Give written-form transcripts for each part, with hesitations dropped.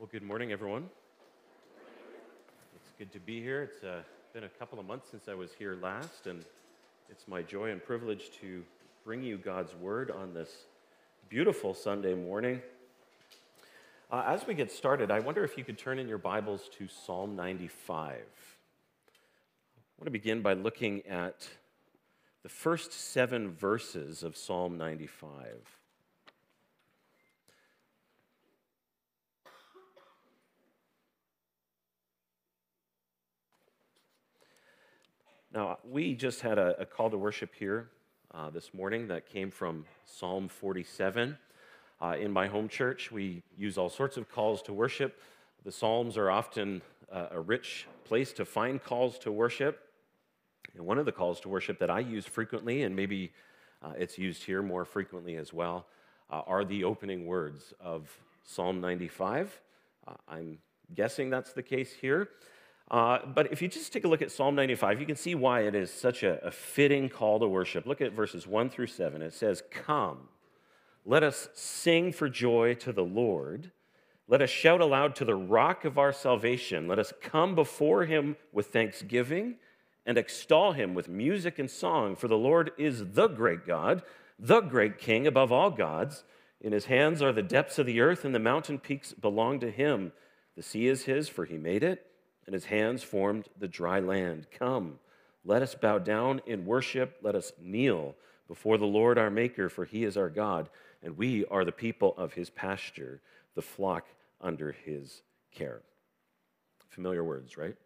Well, good morning, everyone. It's good to be here. It's been a couple of months since I was here last, and it's my joy and privilege to bring you God's Word on this beautiful Sunday morning. As we get started, I wonder if you could turn in your Bibles to Psalm 95. I want to begin by looking at the first 7 verses of Psalm 95. Now, we just had a call to worship here this morning that came from Psalm 47. In my home church, we use all sorts of calls to worship. The Psalms are often a rich place to find calls to worship. And one of the calls to worship that I use frequently, and maybe it's used here more frequently as well, are the opening words of Psalm 95. I'm guessing that's the case here. But if you just take a look at Psalm 95, you can see why it is such a fitting call to worship. Look at verses 1 through 7. It says, "Come, let us sing for joy to the Lord. Let us shout aloud to the rock of our salvation. Let us come before him with thanksgiving and extol him with music and song. For the Lord is the great God, the great King above all gods. In his hands are the depths of the earth, and the mountain peaks belong to him. The sea is his, for he made it. And his hands formed the dry land. Come, let us bow down in worship. Let us kneel before the Lord our Maker, for he is our God, and we are the people of his pasture, the flock under his care." Familiar words, right?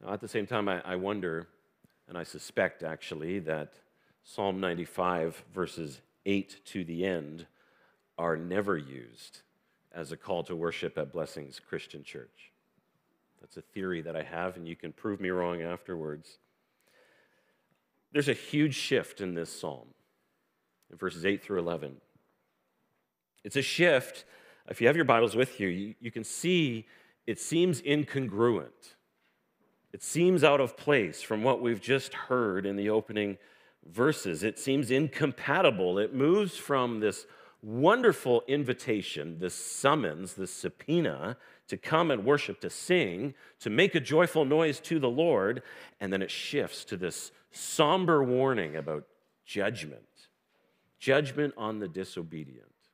Now, at the same time, I wonder, and I suspect actually, that Psalm 95, verses 8 to the end, are never used as a call to worship at Blessings Christian Church. That's a theory that I have, and you can prove me wrong afterwards. There's a huge shift in this psalm, in verses 8 through 11. It's a shift. If you have your Bibles with you, you can see it seems incongruent. It seems out of place from what we've just heard in the opening verses. It seems incompatible. It moves from this wonderful invitation, this summons, this subpoena to come and worship, to sing, to make a joyful noise to the Lord, and then it shifts to this somber warning about judgment, judgment on the disobedient.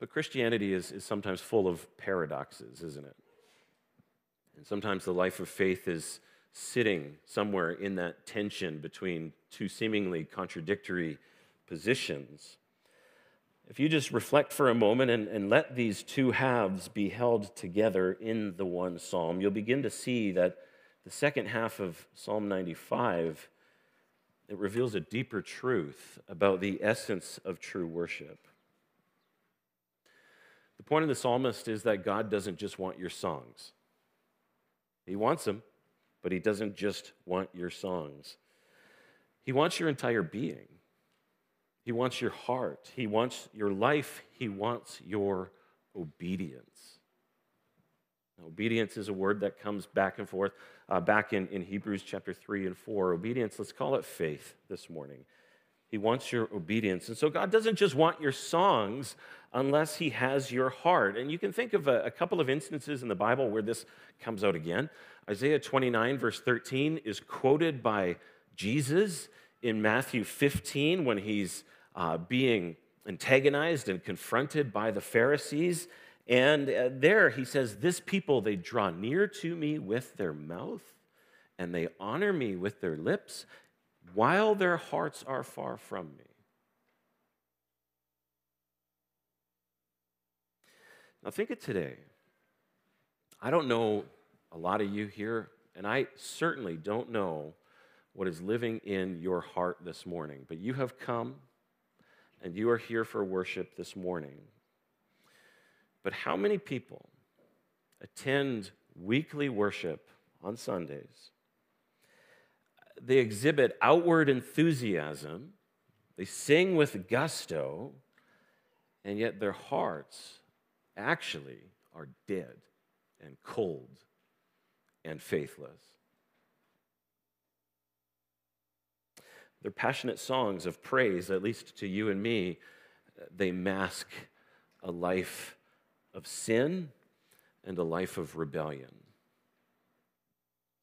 But Christianity is sometimes full of paradoxes, isn't it? And sometimes the life of faith is sitting somewhere in that tension between two seemingly contradictory positions. If you just reflect for a moment and let these two halves be held together in the one psalm, you'll begin to see that the second half of Psalm 95, it reveals a deeper truth about the essence of true worship. The point of the psalmist is that God doesn't just want your songs. He wants them, but he doesn't just want your songs. He wants your entire being. He wants your heart. He wants your life. He wants your obedience. Now, obedience is a word that comes back and forth, back in Hebrews chapter 3 and 4. Obedience, let's call it faith this morning. He wants your obedience. And so God doesn't just want your songs unless he has your heart. And you can think of a couple of instances in the Bible where this comes out again. Isaiah 29, verse 13 is quoted by Jesus in Matthew 15 when he's being antagonized and confronted by the Pharisees. And there he says, "This people, they draw near to me with their mouth, and they honor me with their lips, while their hearts are far from me." Now think of today. I don't know a lot of you here, and I certainly don't know what is living in your heart this morning, but you have come and you are here for worship this morning. But how many people attend weekly worship on Sundays? They exhibit outward enthusiasm, they sing with gusto, and yet their hearts actually are dead and cold and faithless. They're passionate songs of praise, at least to you and me, they mask a life of sin and a life of rebellion.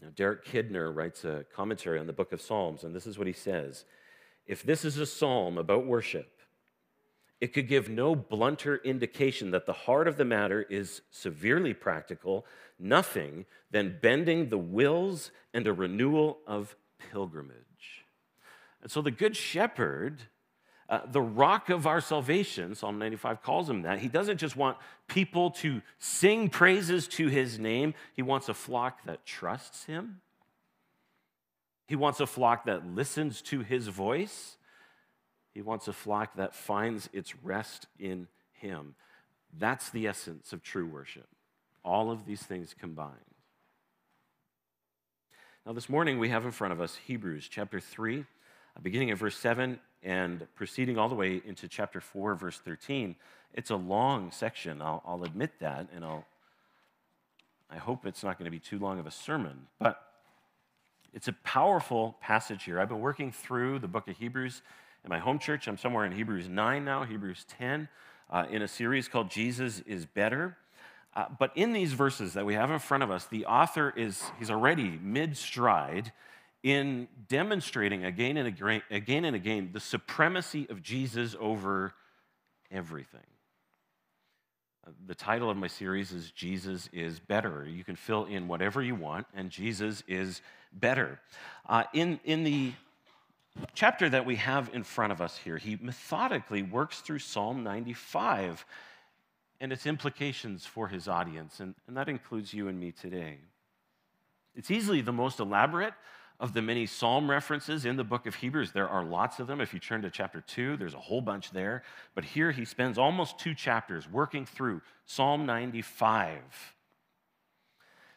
Now, Derek Kidner writes a commentary on the book of Psalms, and this is what he says. If this is a psalm about worship, it could give no blunter indication that the heart of the matter is severely practical, nothing than bending the wills and a renewal of pilgrimage. And so the Good Shepherd, the rock of our salvation, Psalm 95 calls him that. He doesn't just want people to sing praises to his name. He wants a flock that trusts him. He wants a flock that listens to his voice. He wants a flock that finds its rest in him. That's the essence of true worship. All of these things combined. Now this morning we have in front of us Hebrews chapter 3, beginning at verse 7, and proceeding all the way into chapter 4, verse 13. It's a long section, I'll admit that, and I hope it's not going to be too long of a sermon, but it's a powerful passage here. I've been working through the book of Hebrews in my home church. I'm somewhere in Hebrews 9 now, Hebrews 10, in a series called Jesus is Better. But in these verses that we have in front of us, the author he's already mid-stride, in demonstrating again and again the supremacy of Jesus over everything. The title of my series is Jesus is Better. You can fill in whatever you want, and Jesus is better. In the chapter that we have in front of us here, he methodically works through Psalm 95 and its implications for his audience, and that includes you and me today. It's easily the most elaborate of the many psalm references in the book of Hebrews. There are lots of them. If you turn to chapter 2, there's a whole bunch there. But here he spends almost 2 chapters working through Psalm 95.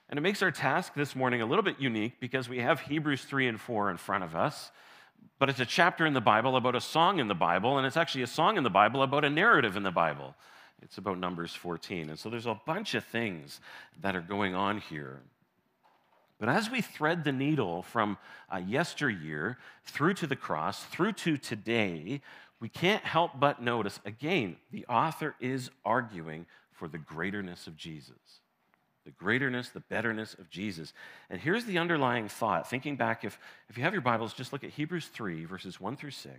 And it makes our task this morning a little bit unique because we have Hebrews 3 and 4 in front of us, but it's a chapter in the Bible about a song in the Bible, and it's actually a song in the Bible about a narrative in the Bible. It's about Numbers 14. And so there's a bunch of things that are going on here. But as we thread the needle from yesteryear through to the cross, through to today, we can't help but notice, again, the author is arguing for the greaterness of Jesus. The greaterness, the betterness of Jesus. And here's the underlying thought. Thinking back, if you have your Bibles, just look at Hebrews 3, verses 1 through 6.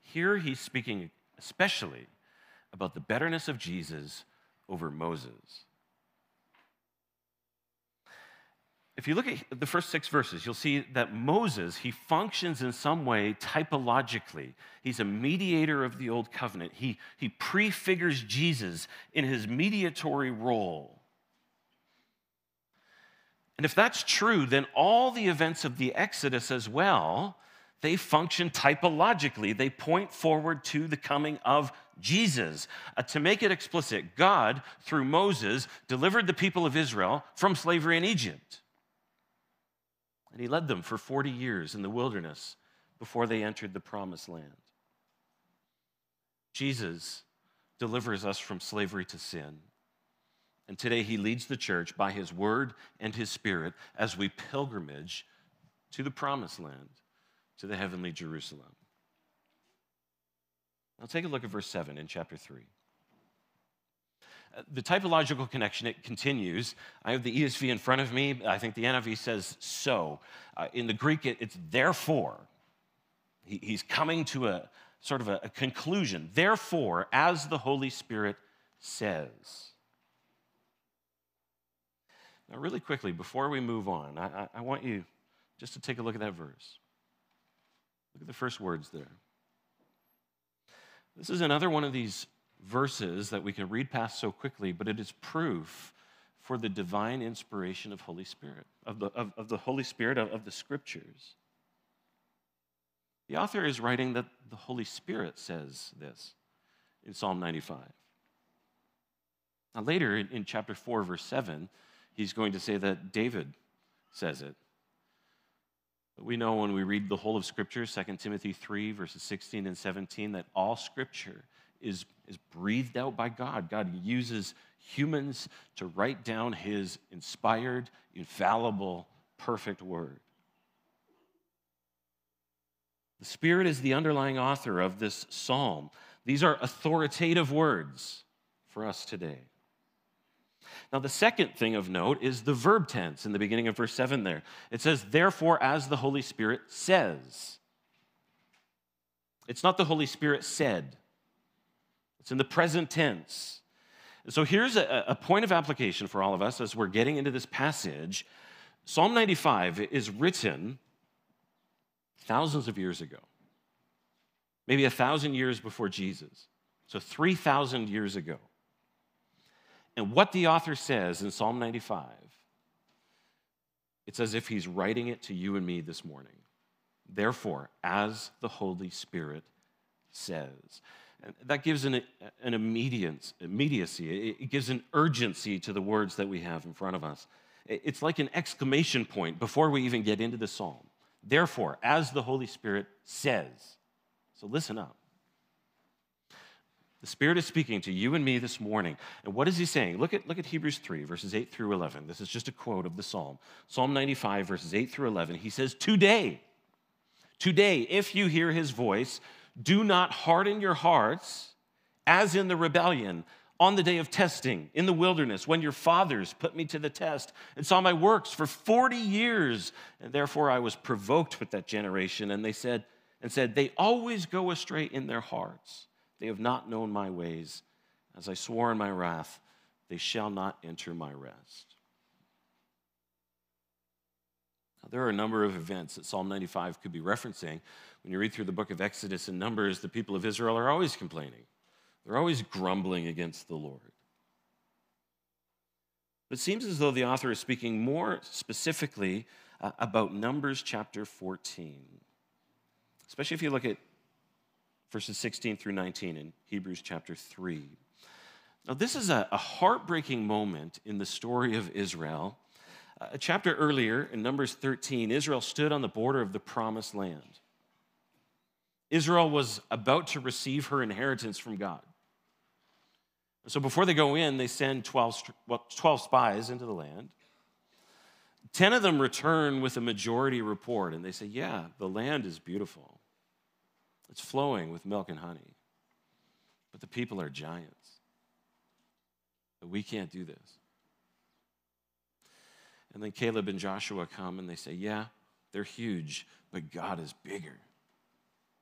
Here he's speaking especially about the betterness of Jesus over Moses. If you look at the first 6 verses, you'll see that Moses, he functions in some way typologically. He's a mediator of the old covenant. He prefigures Jesus in his mediatory role. And if that's true, then all the events of the Exodus as well, they function typologically. They point forward to the coming of Jesus. To make it explicit, God, through Moses, delivered the people of Israel from slavery in Egypt. And he led them for 40 years in the wilderness before they entered the promised land. Jesus delivers us from slavery to sin. And today he leads the church by his word and his spirit as we pilgrimage to the promised land, to the heavenly Jerusalem. Now take a look at verse 7 in chapter 3. The typological connection, it continues. I have the ESV in front of me. I think the NIV says so. In the Greek, it's therefore. He's coming to a sort of a conclusion. Therefore, as the Holy Spirit says. Now, really quickly, before we move on, I want you just to take a look at that verse. Look at the first words there. This is another one of these verses that we can read past so quickly, but it is proof for the divine inspiration of Holy Spirit, of the Holy Spirit of the Scriptures. The author is writing that the Holy Spirit says this in Psalm 95. Now later in chapter 4, verse 7, he's going to say that David says it. But we know when we read the whole of Scripture, 2 Timothy 3, verses 16 and 17, that all Scripture is breathed out by God. God uses humans to write down his inspired, infallible, perfect word. The Spirit is the underlying author of this psalm. These are authoritative words for us today. Now, the second thing of note is the verb tense in the beginning of verse 7 there. It says, therefore, as the Holy Spirit says. It's not the Holy Spirit said. It's in the present tense. So here's a point of application for all of us as we're getting into this passage. Psalm 95 is written thousands of years ago, maybe 1,000 years before Jesus. So 3,000 years ago. And what the author says in Psalm 95, it's as if he's writing it to you and me this morning. Therefore, as the Holy Spirit says. And that gives an immediacy. It gives an urgency to the words that we have in front of us. It's like an exclamation point before we even get into the psalm. Therefore, as the Holy Spirit says. So listen up. The Spirit is speaking to you and me this morning. And what is he saying? Look at Hebrews 3, verses 8 through 11. This is just a quote of the psalm. Psalm 95, verses 8 through 11. He says, Today, if you hear his voice, do not harden your hearts as in the rebellion on the day of testing in the wilderness when your fathers put me to the test and saw my works for 40 years. And therefore I was provoked with that generation. And they said, they always go astray in their hearts. They have not known my ways. As I swore in my wrath, they shall not enter my rest. Now, there are a number of events that Psalm 95 could be referencing. When you read through the book of Exodus and Numbers, the people of Israel are always complaining. They're always grumbling against the Lord. It seems as though the author is speaking more specifically about Numbers chapter 14, especially if you look at verses 16 through 19 in Hebrews chapter 3. Now, this is a heartbreaking moment in the story of Israel. A chapter earlier, in Numbers 13, Israel stood on the border of the promised land. Israel was about to receive her inheritance from God. So before they go in, they send 12 spies into the land. 10 of them return with a majority report, and they say, yeah, the land is beautiful. It's flowing with milk and honey. But the people are giants. We can't do this. And then Caleb and Joshua come and they say, yeah, they're huge, but God is bigger.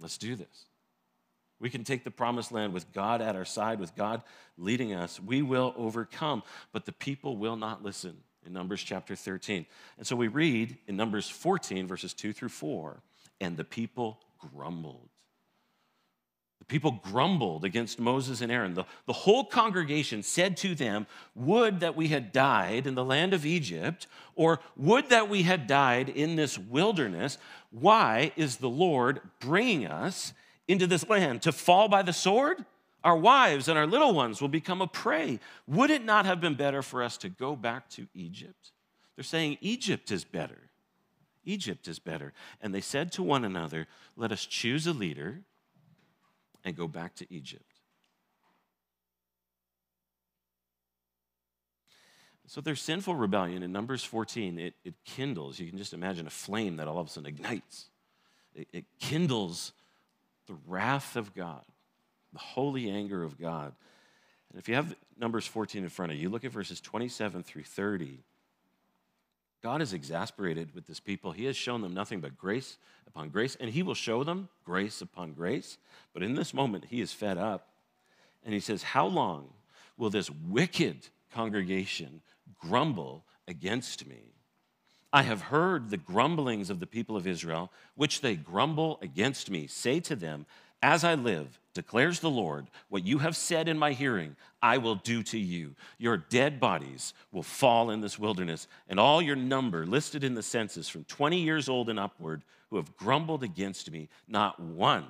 Let's do this. We can take the promised land with God at our side, with God leading us. We will overcome, but the people will not listen in Numbers chapter 13. And so we read in Numbers 14, verses 2 through 4, and the people grumbled. The people grumbled against Moses and Aaron. The whole congregation said to them, would that we had died in the land of Egypt, or would that we had died in this wilderness. Why is the Lord bringing us into this land? To fall by the sword? Our wives and our little ones will become a prey. Would it not have been better for us to go back to Egypt? They're saying Egypt is better. Egypt is better. And they said to one another, let us choose a leader and go back to Egypt. So their sinful rebellion in Numbers 14, it kindles. You can just imagine a flame that all of a sudden ignites. It kindles the wrath of God, the holy anger of God. And if you have Numbers 14 in front of you, look at verses 27 through 30. God is exasperated with this people. He has shown them nothing but grace upon grace, and he will show them grace upon grace. But in this moment, he is fed up, and he says, how long will this wicked congregation grumble against me? I have heard the grumblings of the people of Israel, which they grumble against me. Say to them, as I live, declares the Lord, what you have said in my hearing, I will do to you. Your dead bodies will fall in this wilderness, and all your number listed in the census from 20 years old and upward who have grumbled against me, not one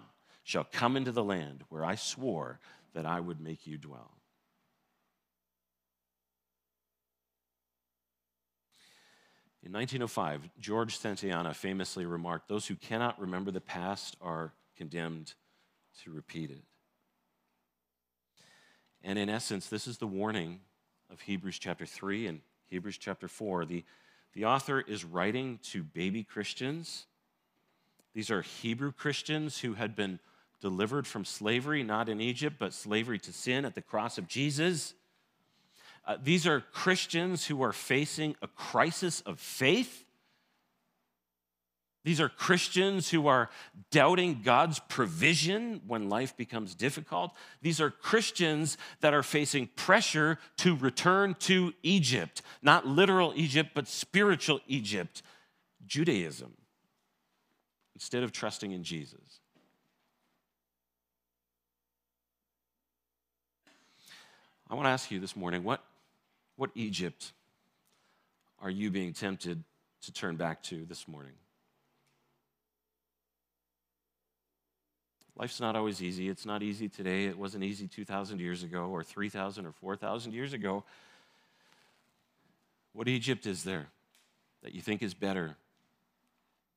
shall come into the land where I swore that I would make you dwell. In 1905, George Santayana famously remarked, those who cannot remember the past are condemned to repeat it. And in essence, this is the warning of Hebrews chapter 3 and Hebrews chapter 4. The author is writing to baby Christians, These are Hebrew Christians who had been delivered from slavery, not in Egypt, but slavery to sin at the cross of Jesus. These are Christians who are facing a crisis of faith. These are Christians who are doubting God's provision when life becomes difficult. These are Christians that are facing pressure to return to Egypt, not literal Egypt, but spiritual Egypt, Judaism, instead of trusting in Jesus. I want to ask you this morning, what Egypt are you being tempted to turn back to this morning? Life's not always easy. It's not easy today. It wasn't easy 2,000 years ago or 3,000 or 4,000 years ago. What Egypt is there that you think is better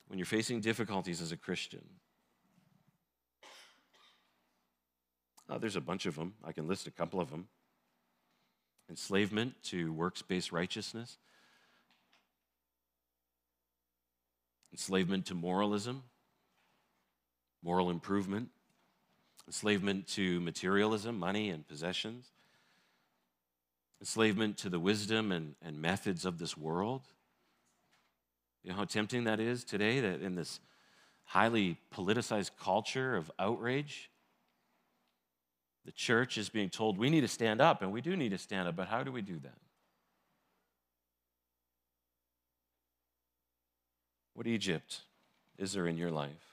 when you're facing difficulties as a Christian? There's a bunch of them. I can list a couple of them. Enslavement to works-based righteousness. Enslavement to moralism. Moral improvement, enslavement to materialism, money and possessions, enslavement to the wisdom and methods of this world. You know how tempting that is today, that in this highly politicized culture of outrage, the church is being told we need to stand up, and we do need to stand up, but how do we do that? What Egypt is there in your life?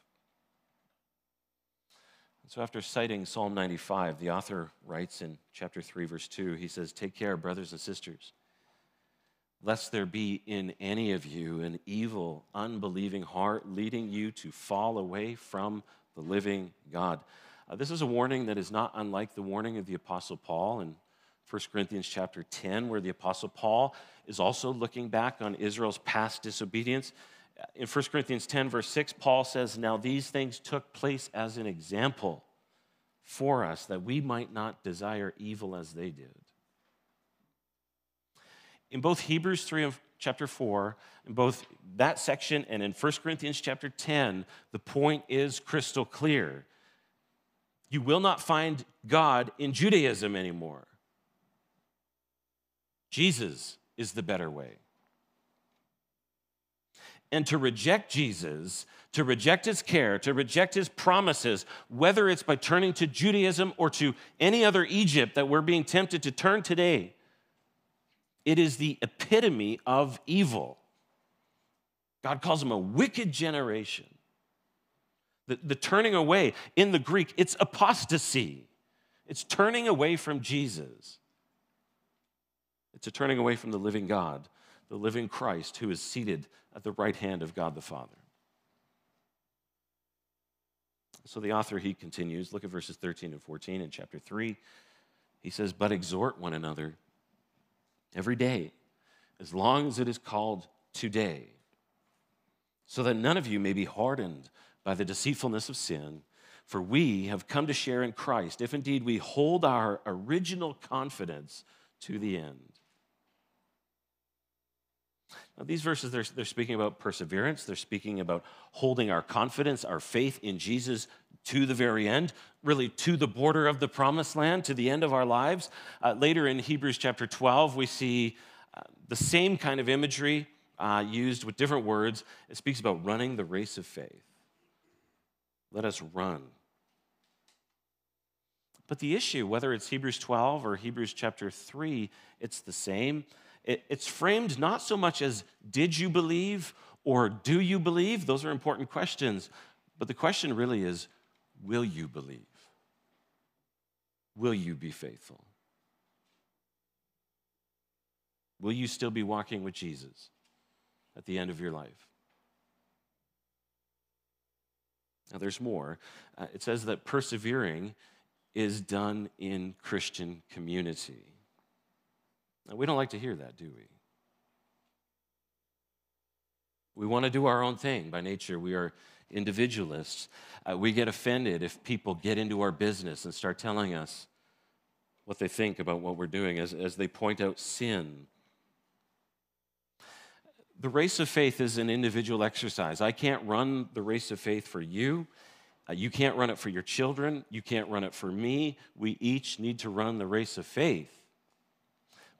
So after citing Psalm 95, the author writes in chapter 3, verse 2, he says, "Take care, brothers and sisters, lest there be in any of you an evil, unbelieving heart leading you to fall away from the living God." This is a warning that is not unlike the warning of the Apostle Paul in 1 Corinthians chapter 10, where the Apostle Paul is also looking back on Israel's past disobedience. In 1 Corinthians 10, verse 6, Paul says, "Now these things took place as an example for us, that we might not desire evil as they did." In both Hebrews 3 and chapter 4, in both that section and in 1 Corinthians chapter 10, the point is crystal clear. You will not find God in Judaism anymore. Jesus is the better way. And to reject Jesus, to reject his care, to reject his promises, whether it's by turning to Judaism or to any other Egypt that we're being tempted to turn today, it is the epitome of evil. God calls them a wicked generation. The turning away, in the Greek, it's apostasy. It's turning away from Jesus. It's a turning away from the living God, the living Christ, who is seated at the right hand of God the Father. So the author, he continues, look at verses 13 and 14 in chapter 3. He says, "But exhort one another every day, as long as it is called today, so that none of you may be hardened by the deceitfulness of sin, for we have come to share in Christ, if indeed we hold our original confidence to the end." Now, these verses, they're speaking about perseverance. They're speaking about holding our confidence, our faith in Jesus to the very end, really to the border of the promised land, to the end of our lives. Later in Hebrews chapter 12, we see the same kind of imagery used with different words. It speaks about running the race of faith. Let us run. But the issue, whether it's Hebrews 12 or Hebrews chapter 3, it's the same. It's framed not so much as did you believe or do you believe? Those are important questions. But the question really is, will you believe? Will you be faithful? Will you still be walking with Jesus at the end of your life? Now, there's more. It says that persevering is done in Christian community. Now, we don't like to hear that, do we? We want to do our own thing. By nature, we are individualists. We get offended if people get into our business and start telling us what they think about what we're doing as they point out sin. The race of faith is an individual exercise. I can't run the race of faith for you. You can't run it for your children. You can't run it for me. We each need to run the race of faith.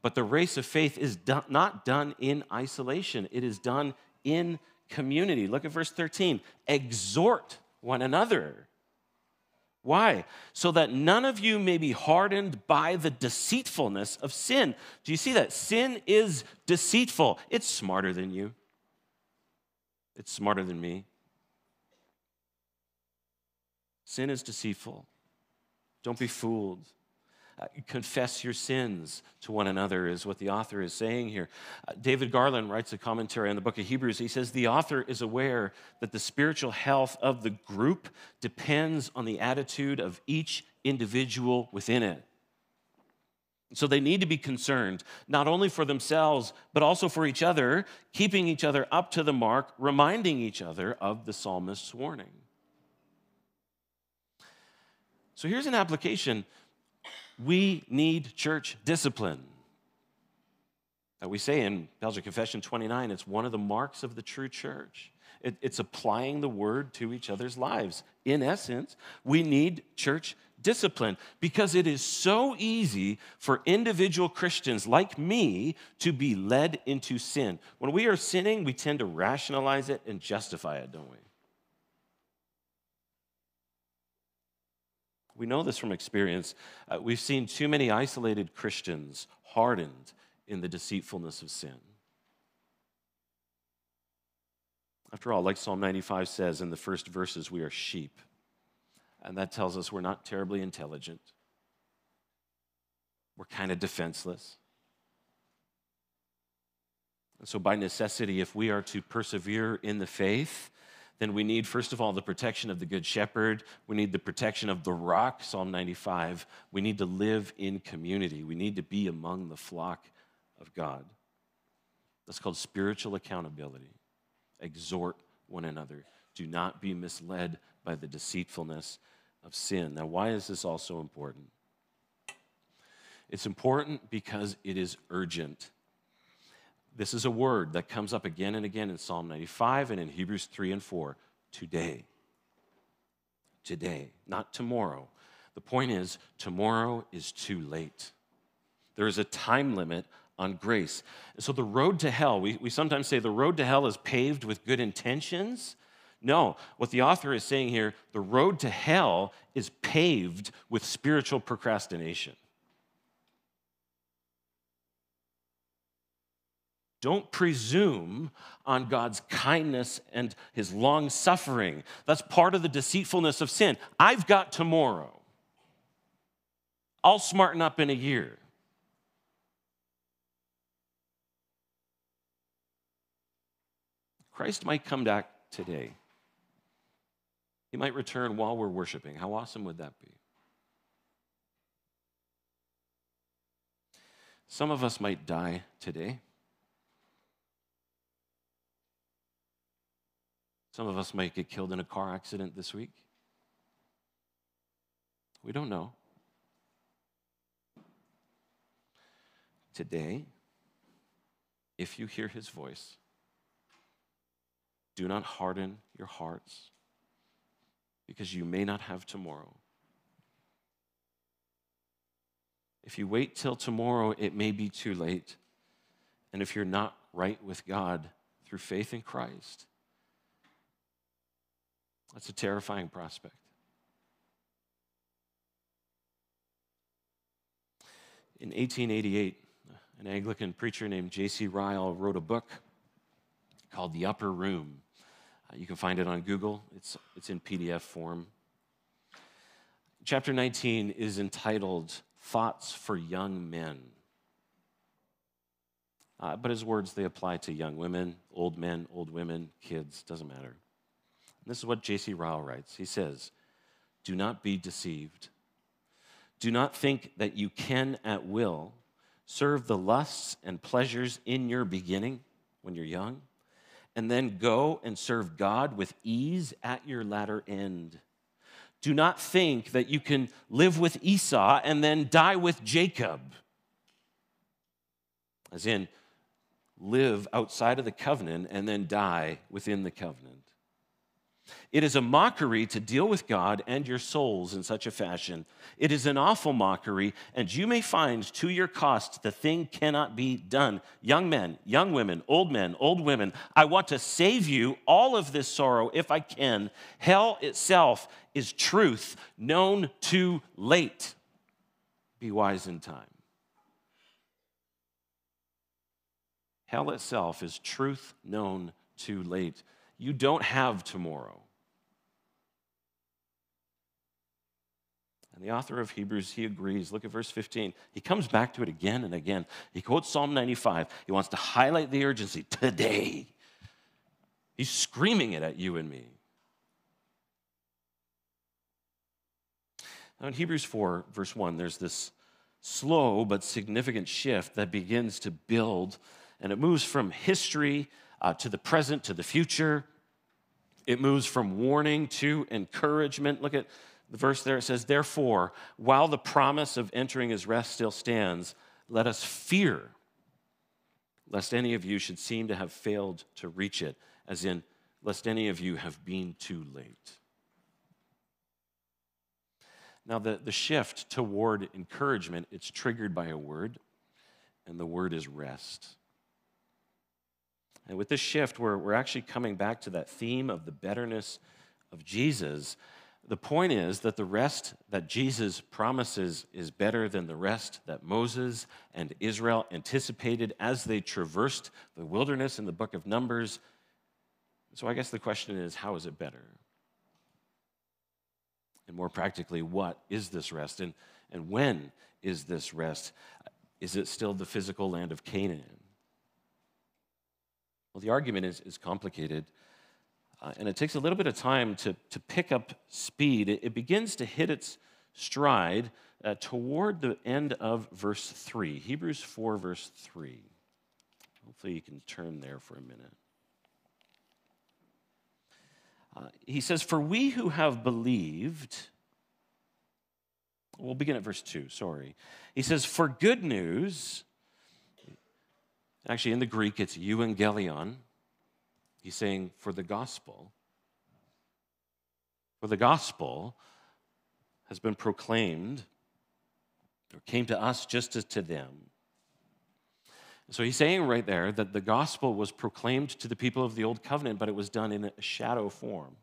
But the race of faith is not done in isolation. It is done in community. Look at verse 13. Exhort one another. Why? So that none of you may be hardened by the deceitfulness of sin. Do you see that? Sin is deceitful. It's smarter than you. It's smarter than me. Sin is deceitful. Don't be fooled. Confess your sins to one another is what the author is saying here. David Garland writes a commentary on the book of Hebrews. He says the author is aware that the spiritual health of the group depends on the attitude of each individual within it. So they need to be concerned, not only for themselves, but also for each other, keeping each other up to the mark, reminding each other of the psalmist's warning. So here's an application. We need church discipline. Now we say in Belgic Confession 29, it's one of the marks of the true church. It's applying the word to each other's lives. In essence, we need church discipline because it is so easy for individual Christians like me to be led into sin. When we are sinning, we tend to rationalize it and justify it, don't we? We know this from experience. We've seen too many isolated Christians hardened in the deceitfulness of sin. After all, like Psalm 95 says in the first verses, we are sheep. And that tells us we're not terribly intelligent. We're kind of defenseless. And so by necessity, if we are to persevere in the faith, then we need, first of all, the protection of the Good Shepherd. We need the protection of the rock, Psalm 95. We need to live in community. We need to be among the flock of God. That's called spiritual accountability. Exhort one another. Do not be misled by the deceitfulness of sin. Now, why is this also important? It's important because it is urgent. This is a word that comes up again and again in Psalm 95 and in Hebrews 3 and 4. Today. Today, not tomorrow. The point is, tomorrow is too late. There is a time limit on grace. So the road to hell, we sometimes say the road to hell is paved with good intentions. No, what the author is saying here, the road to hell is paved with spiritual procrastination. Don't presume on God's kindness and his long suffering. That's part of the deceitfulness of sin. I've got tomorrow. I'll smarten up in a year. Christ might come back today. He might return while we're worshiping. How awesome would that be? Some of us might die today. Some of us might get killed in a car accident this week. We don't know. Today, if you hear his voice, do not harden your hearts because you may not have tomorrow. If you wait till tomorrow, it may be too late. And if you're not right with God through faith in Christ, that's a terrifying prospect. In 1888, an Anglican preacher named J.C. Ryle wrote a book called The Upper Room. You can find it on Google. It's in PDF form. Chapter 19 is entitled Thoughts for Young Men. But his words, they apply to young women, old women, kids, doesn't matter. This is what J.C. Ryle writes. He says, do not be deceived. Do not think that you can at will serve the lusts and pleasures in your beginning when you're young, and then go and serve God with ease at your latter end. Do not think that you can live with Esau and then die with Jacob. As in, live outside of the covenant and then die within the covenant. It is a mockery to deal with God and your souls in such a fashion. It is an awful mockery, and you may find to your cost the thing cannot be done. Young men, young women, old women, I want to save you all of this sorrow if I can. Hell itself is truth known too late. Be wise in time. Hell itself is truth known too late. You don't have tomorrow. And the author of Hebrews, he agrees. Look at verse 15. He comes back to it again and again. He quotes Psalm 95. He wants to highlight the urgency today. He's screaming it at you and me. Now in Hebrews 4, verse 1, there's this slow but significant shift that begins to build, and it moves from history to the present, to the future. It moves from warning to encouragement. Look at the verse there. It says, therefore, while the promise of entering his rest still stands, let us fear, lest any of you should seem to have failed to reach it, as in, lest any of you have been too late. Now, the shift toward encouragement, it's triggered by a word, and the word is rest. And with this shift, we're actually coming back to that theme of the betterness of Jesus. The point is that the rest that Jesus promises is better than the rest that Moses and Israel anticipated as they traversed the wilderness in the book of Numbers. So I guess the question is, how is it better? And more practically, what is this rest? And when is this rest? Is it still the physical land of Canaan? Well, the argument is complicated, and it takes a little bit of time to pick up speed. It begins to hit its stride toward the end of verse 3, Hebrews 4, verse 3. Hopefully you can turn there for a minute. He says, for we who have believed, we'll begin at verse 2, sorry. He says, for good news... Actually, in the Greek, it's euangelion. He's saying, for the gospel. For the gospel has been proclaimed, or came to us just as to them. So he's saying right there that the gospel was proclaimed to the people of the Old Covenant, but it was done in a shadow form.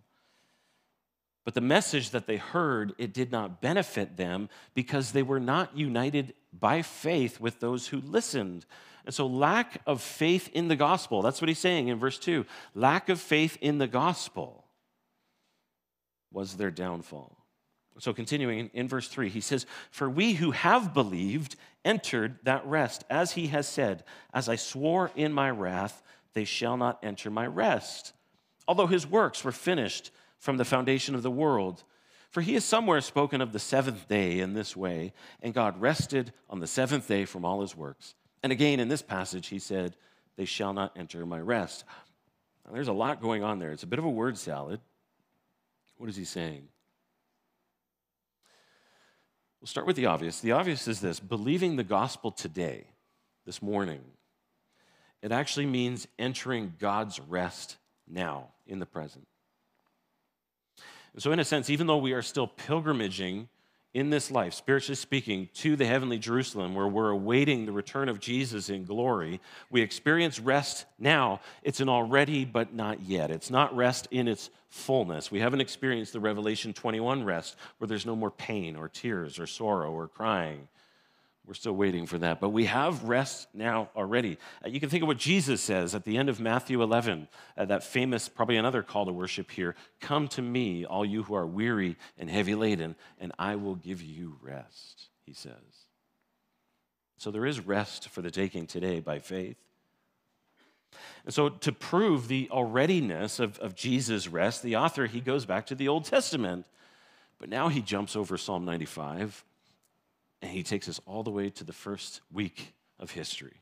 But the message that they heard, it did not benefit them because they were not united by faith with those who listened. And so lack of faith in the gospel, that's what he's saying in verse 2. Lack of faith in the gospel was their downfall. So continuing in verse 3, he says, for we who have believed entered that rest, as he has said, as I swore in my wrath, they shall not enter my rest, although his works were finished from the foundation of the world. For he has somewhere spoken of the seventh day in this way, and God rested on the seventh day from all his works. And again, in this passage, he said, they shall not enter my rest. Now, there's a lot going on there. It's a bit of a word salad. What is he saying? We'll start with the obvious. The obvious is this: believing the gospel today, this morning, it actually means entering God's rest now, in the present. So in a sense, even though we are still pilgrimaging in this life, spiritually speaking, to the heavenly Jerusalem where we're awaiting the return of Jesus in glory, we experience rest now. It's an already but not yet. It's not rest in its fullness. We haven't experienced the Revelation 21 rest where there's no more pain or tears or sorrow or crying. We're still waiting for that, but we have rest now already. You can think of what Jesus says at the end of Matthew 11, that famous, probably another call to worship here, come to me, all you who are weary and heavy laden, and I will give you rest, he says. So there is rest for the taking today by faith. And so to prove the alreadiness of Jesus' rest, the author, he goes back to the Old Testament, but now he jumps over Psalm 95, and he takes us all the way to the first week of history.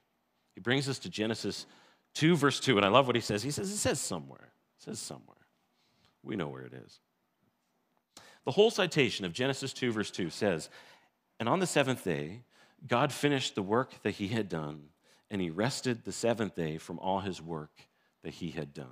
He brings us to Genesis 2, verse 2, and I love what he says. He says, it says somewhere. We know where it is. The whole citation of Genesis 2, verse 2 says, and on the seventh day, God finished the work that he had done, and he rested the seventh day from all his work that he had done.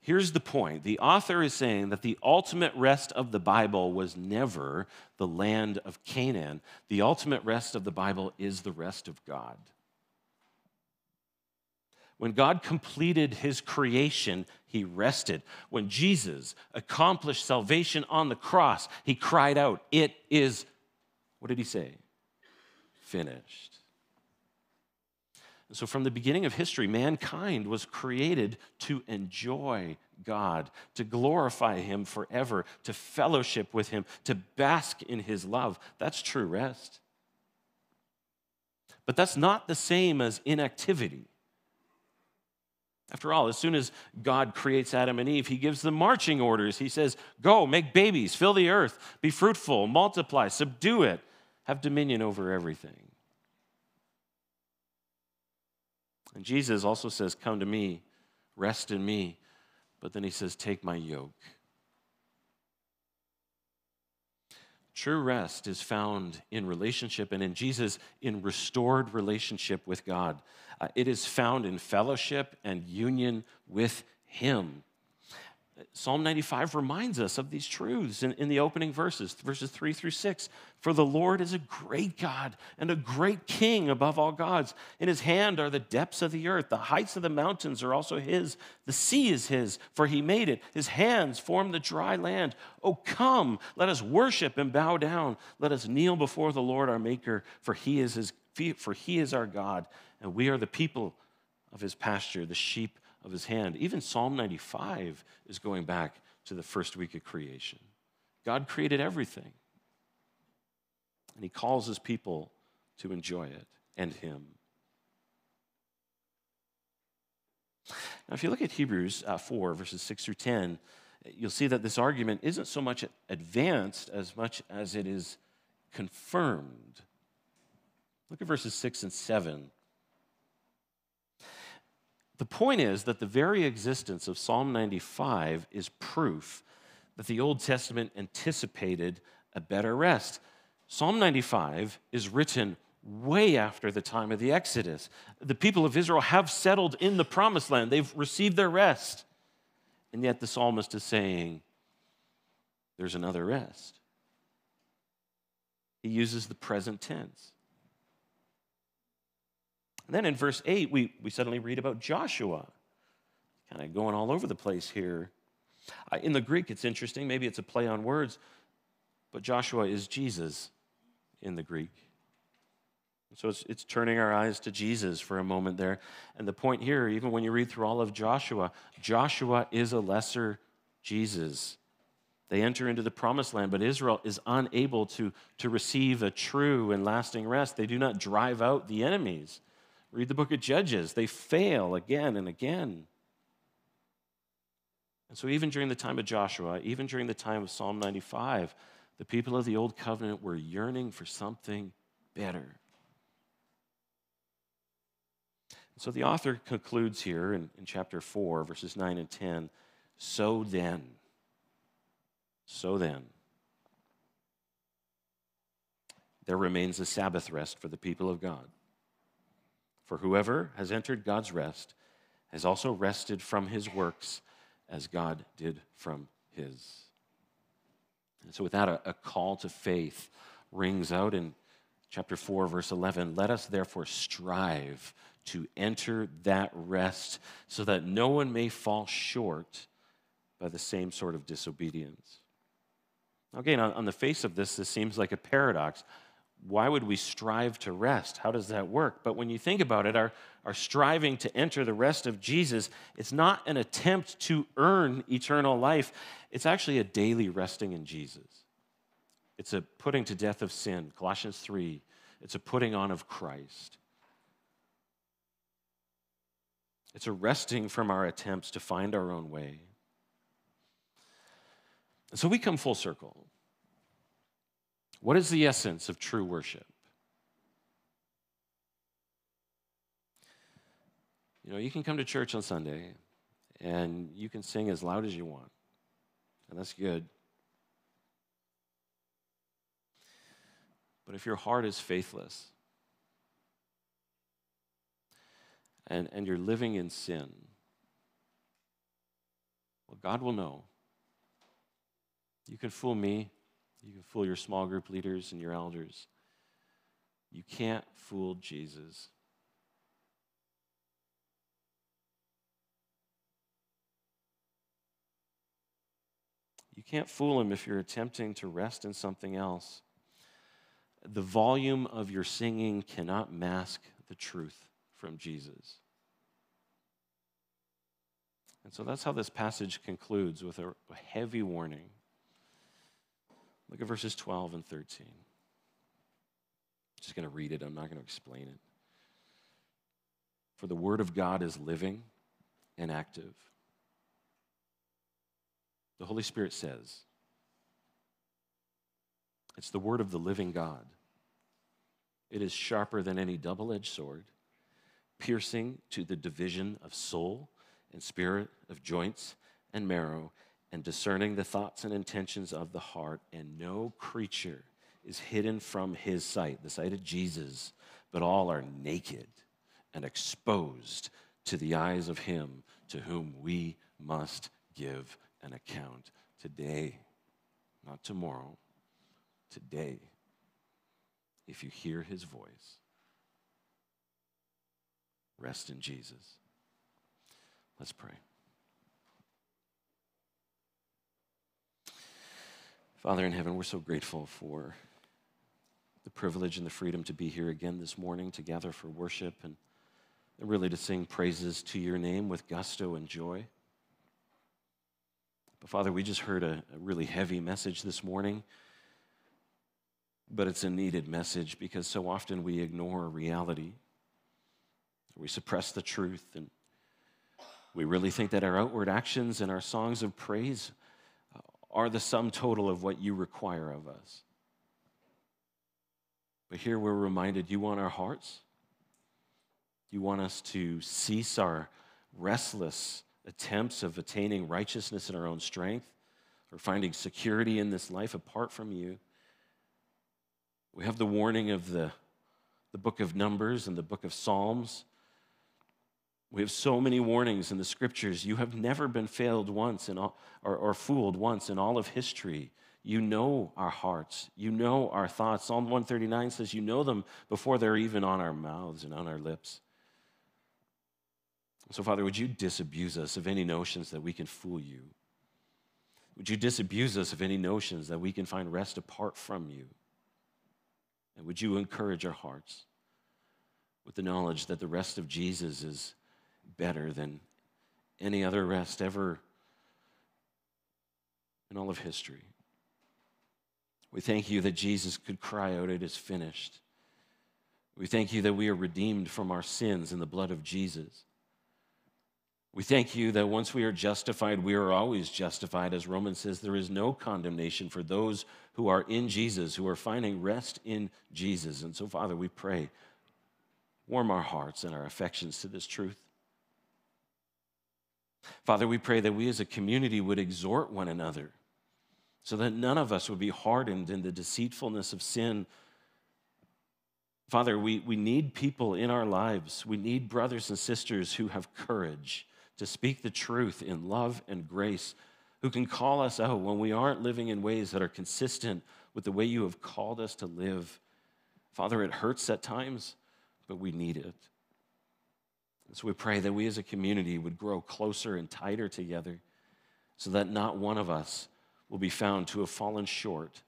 Here's the point. The author is saying that the ultimate rest of the Bible was never the land of Canaan. The ultimate rest of the Bible is the rest of God. When God completed his creation, he rested. When Jesus accomplished salvation on the cross, he cried out, "It is," what did he say? Finished. So from the beginning of history, mankind was created to enjoy God, to glorify him forever, to fellowship with him, to bask in his love. That's true rest. But that's not the same as inactivity. After all, as soon as God creates Adam and Eve, he gives them marching orders. He says, "Go, make babies, fill the earth, be fruitful, multiply, subdue it, have dominion over everything." And Jesus also says, "Come to me, rest in me." But then he says, "Take my yoke." True rest is found in relationship and in Jesus, in restored relationship with God. It is found in fellowship and union with him. Psalm 95 reminds us of these truths in the opening verses, verses 3-6. "For the Lord is a great God and a great king above all gods. In his hand are the depths of the earth. The heights of the mountains are also his. The sea is his, for he made it. His hands formed the dry land. Oh, come, let us worship and bow down. Let us kneel before the Lord our maker, for he is our God, and we are the people of his pasture, the sheep of his hand." Even Psalm 95 is going back to the first week of creation. God created everything, and he calls his people to enjoy it and him. Now, if you look at Hebrews 4, verses 6-10, you'll see that this argument isn't so much advanced as much as it is confirmed. Look at verses 6 and 7. The point is that the very existence of Psalm 95 is proof that the Old Testament anticipated a better rest. Psalm 95 is written way after the time of the Exodus. The people of Israel have settled in the Promised Land. They've received their rest. And yet the psalmist is saying, there's another rest. He uses the present tense. And then in verse 8, we suddenly read about Joshua. Kind of going all over the place here. In the Greek, it's interesting. Maybe it's a play on words. But Joshua is Jesus in the Greek. So it's turning our eyes to Jesus for a moment there. And the point here, even when you read through all of Joshua, Joshua is a lesser Jesus. They enter into the Promised Land, but Israel is unable to receive a true and lasting rest. They do not drive out the enemies. Read the book of Judges. They fail again and again. And so even during the time of Joshua, even during the time of Psalm 95, the people of the Old Covenant were yearning for something better. So the author concludes here in chapter 4, verses 9 and 10, So then, there remains a Sabbath rest for the people of God. For whoever has entered God's rest has also rested from his works as God did from his. And so with that, a call to faith rings out in chapter 4, verse 11. "Let us therefore strive to enter that rest so that no one may fall short by the same sort of disobedience." Again, on the face of this seems like a paradox. Why would we strive to rest? How does that work? But when you think about it, our striving to enter the rest of Jesus, it's not an attempt to earn eternal life. It's actually a daily resting in Jesus. It's a putting to death of sin, Colossians 3. It's a putting on of Christ. It's a resting from our attempts to find our own way. And so we come full circle. What is the essence of true worship? You know, you can come to church on Sunday and you can sing as loud as you want, and that's good. But if your heart is faithless, and you're living in sin, well, God will know. You can fool me. You can fool your small group leaders and your elders. You can't fool Jesus. You can't fool him if you're attempting to rest in something else. The volume of your singing cannot mask the truth from Jesus. And so that's how this passage concludes, with a heavy warning. Look at verses 12 and 13. I'm just going to read it. I'm not going to explain it. For the word of God is living and active. The Holy Spirit says, it's the word of the living God. It is sharper than any double-edged sword, piercing to the division of soul and spirit, of joints and marrow, and discerning the thoughts and intentions of the heart, and no creature is hidden from his sight, the sight of Jesus, but all are naked and exposed to the eyes of him to whom we must give an account today, not tomorrow, today, if you hear his voice. Rest in Jesus. Let's pray. Father in heaven, we're so grateful for the privilege and the freedom to be here again this morning, to gather for worship and really to sing praises to your name with gusto and joy. But Father, we just heard a really heavy message this morning, but it's a needed message because so often we ignore reality. We suppress the truth, and we really think that our outward actions and our songs of praise are the sum total of what you require of us. But here we're reminded you want our hearts. You want us to cease our restless attempts of attaining righteousness in our own strength or finding security in this life apart from you. We have the warning of the book of Numbers and the book of Psalms. We have so many warnings in the scriptures. You have never been failed once or fooled once in all of history. You know our hearts. You know our thoughts. Psalm 139 says you know them before they're even on our mouths and on our lips. So, Father, would you disabuse us of any notions that we can fool you? Would you disabuse us of any notions that we can find rest apart from you? And would you encourage our hearts with the knowledge that the rest of Jesus is better than any other rest ever in all of history. We thank you that Jesus could cry out, "It is finished." We thank you that we are redeemed from our sins in the blood of Jesus. We thank you that once we are justified, we are always justified. As Romans says, there is no condemnation for those who are in Jesus, who are finding rest in Jesus. And so, Father, we pray, warm our hearts and our affections to this truth. Father, we pray that we as a community would exhort one another so that none of us would be hardened in the deceitfulness of sin. Father, we need people in our lives. We need brothers and sisters who have courage to speak the truth in love and grace, who can call us out when we aren't living in ways that are consistent with the way you have called us to live. Father, it hurts at times, but we need it. So we pray that we as a community would grow closer and tighter together so that not one of us will be found to have fallen short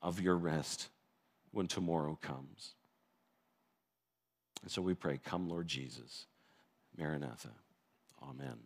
of your rest when tomorrow comes. And so we pray, come Lord Jesus. Maranatha. Amen.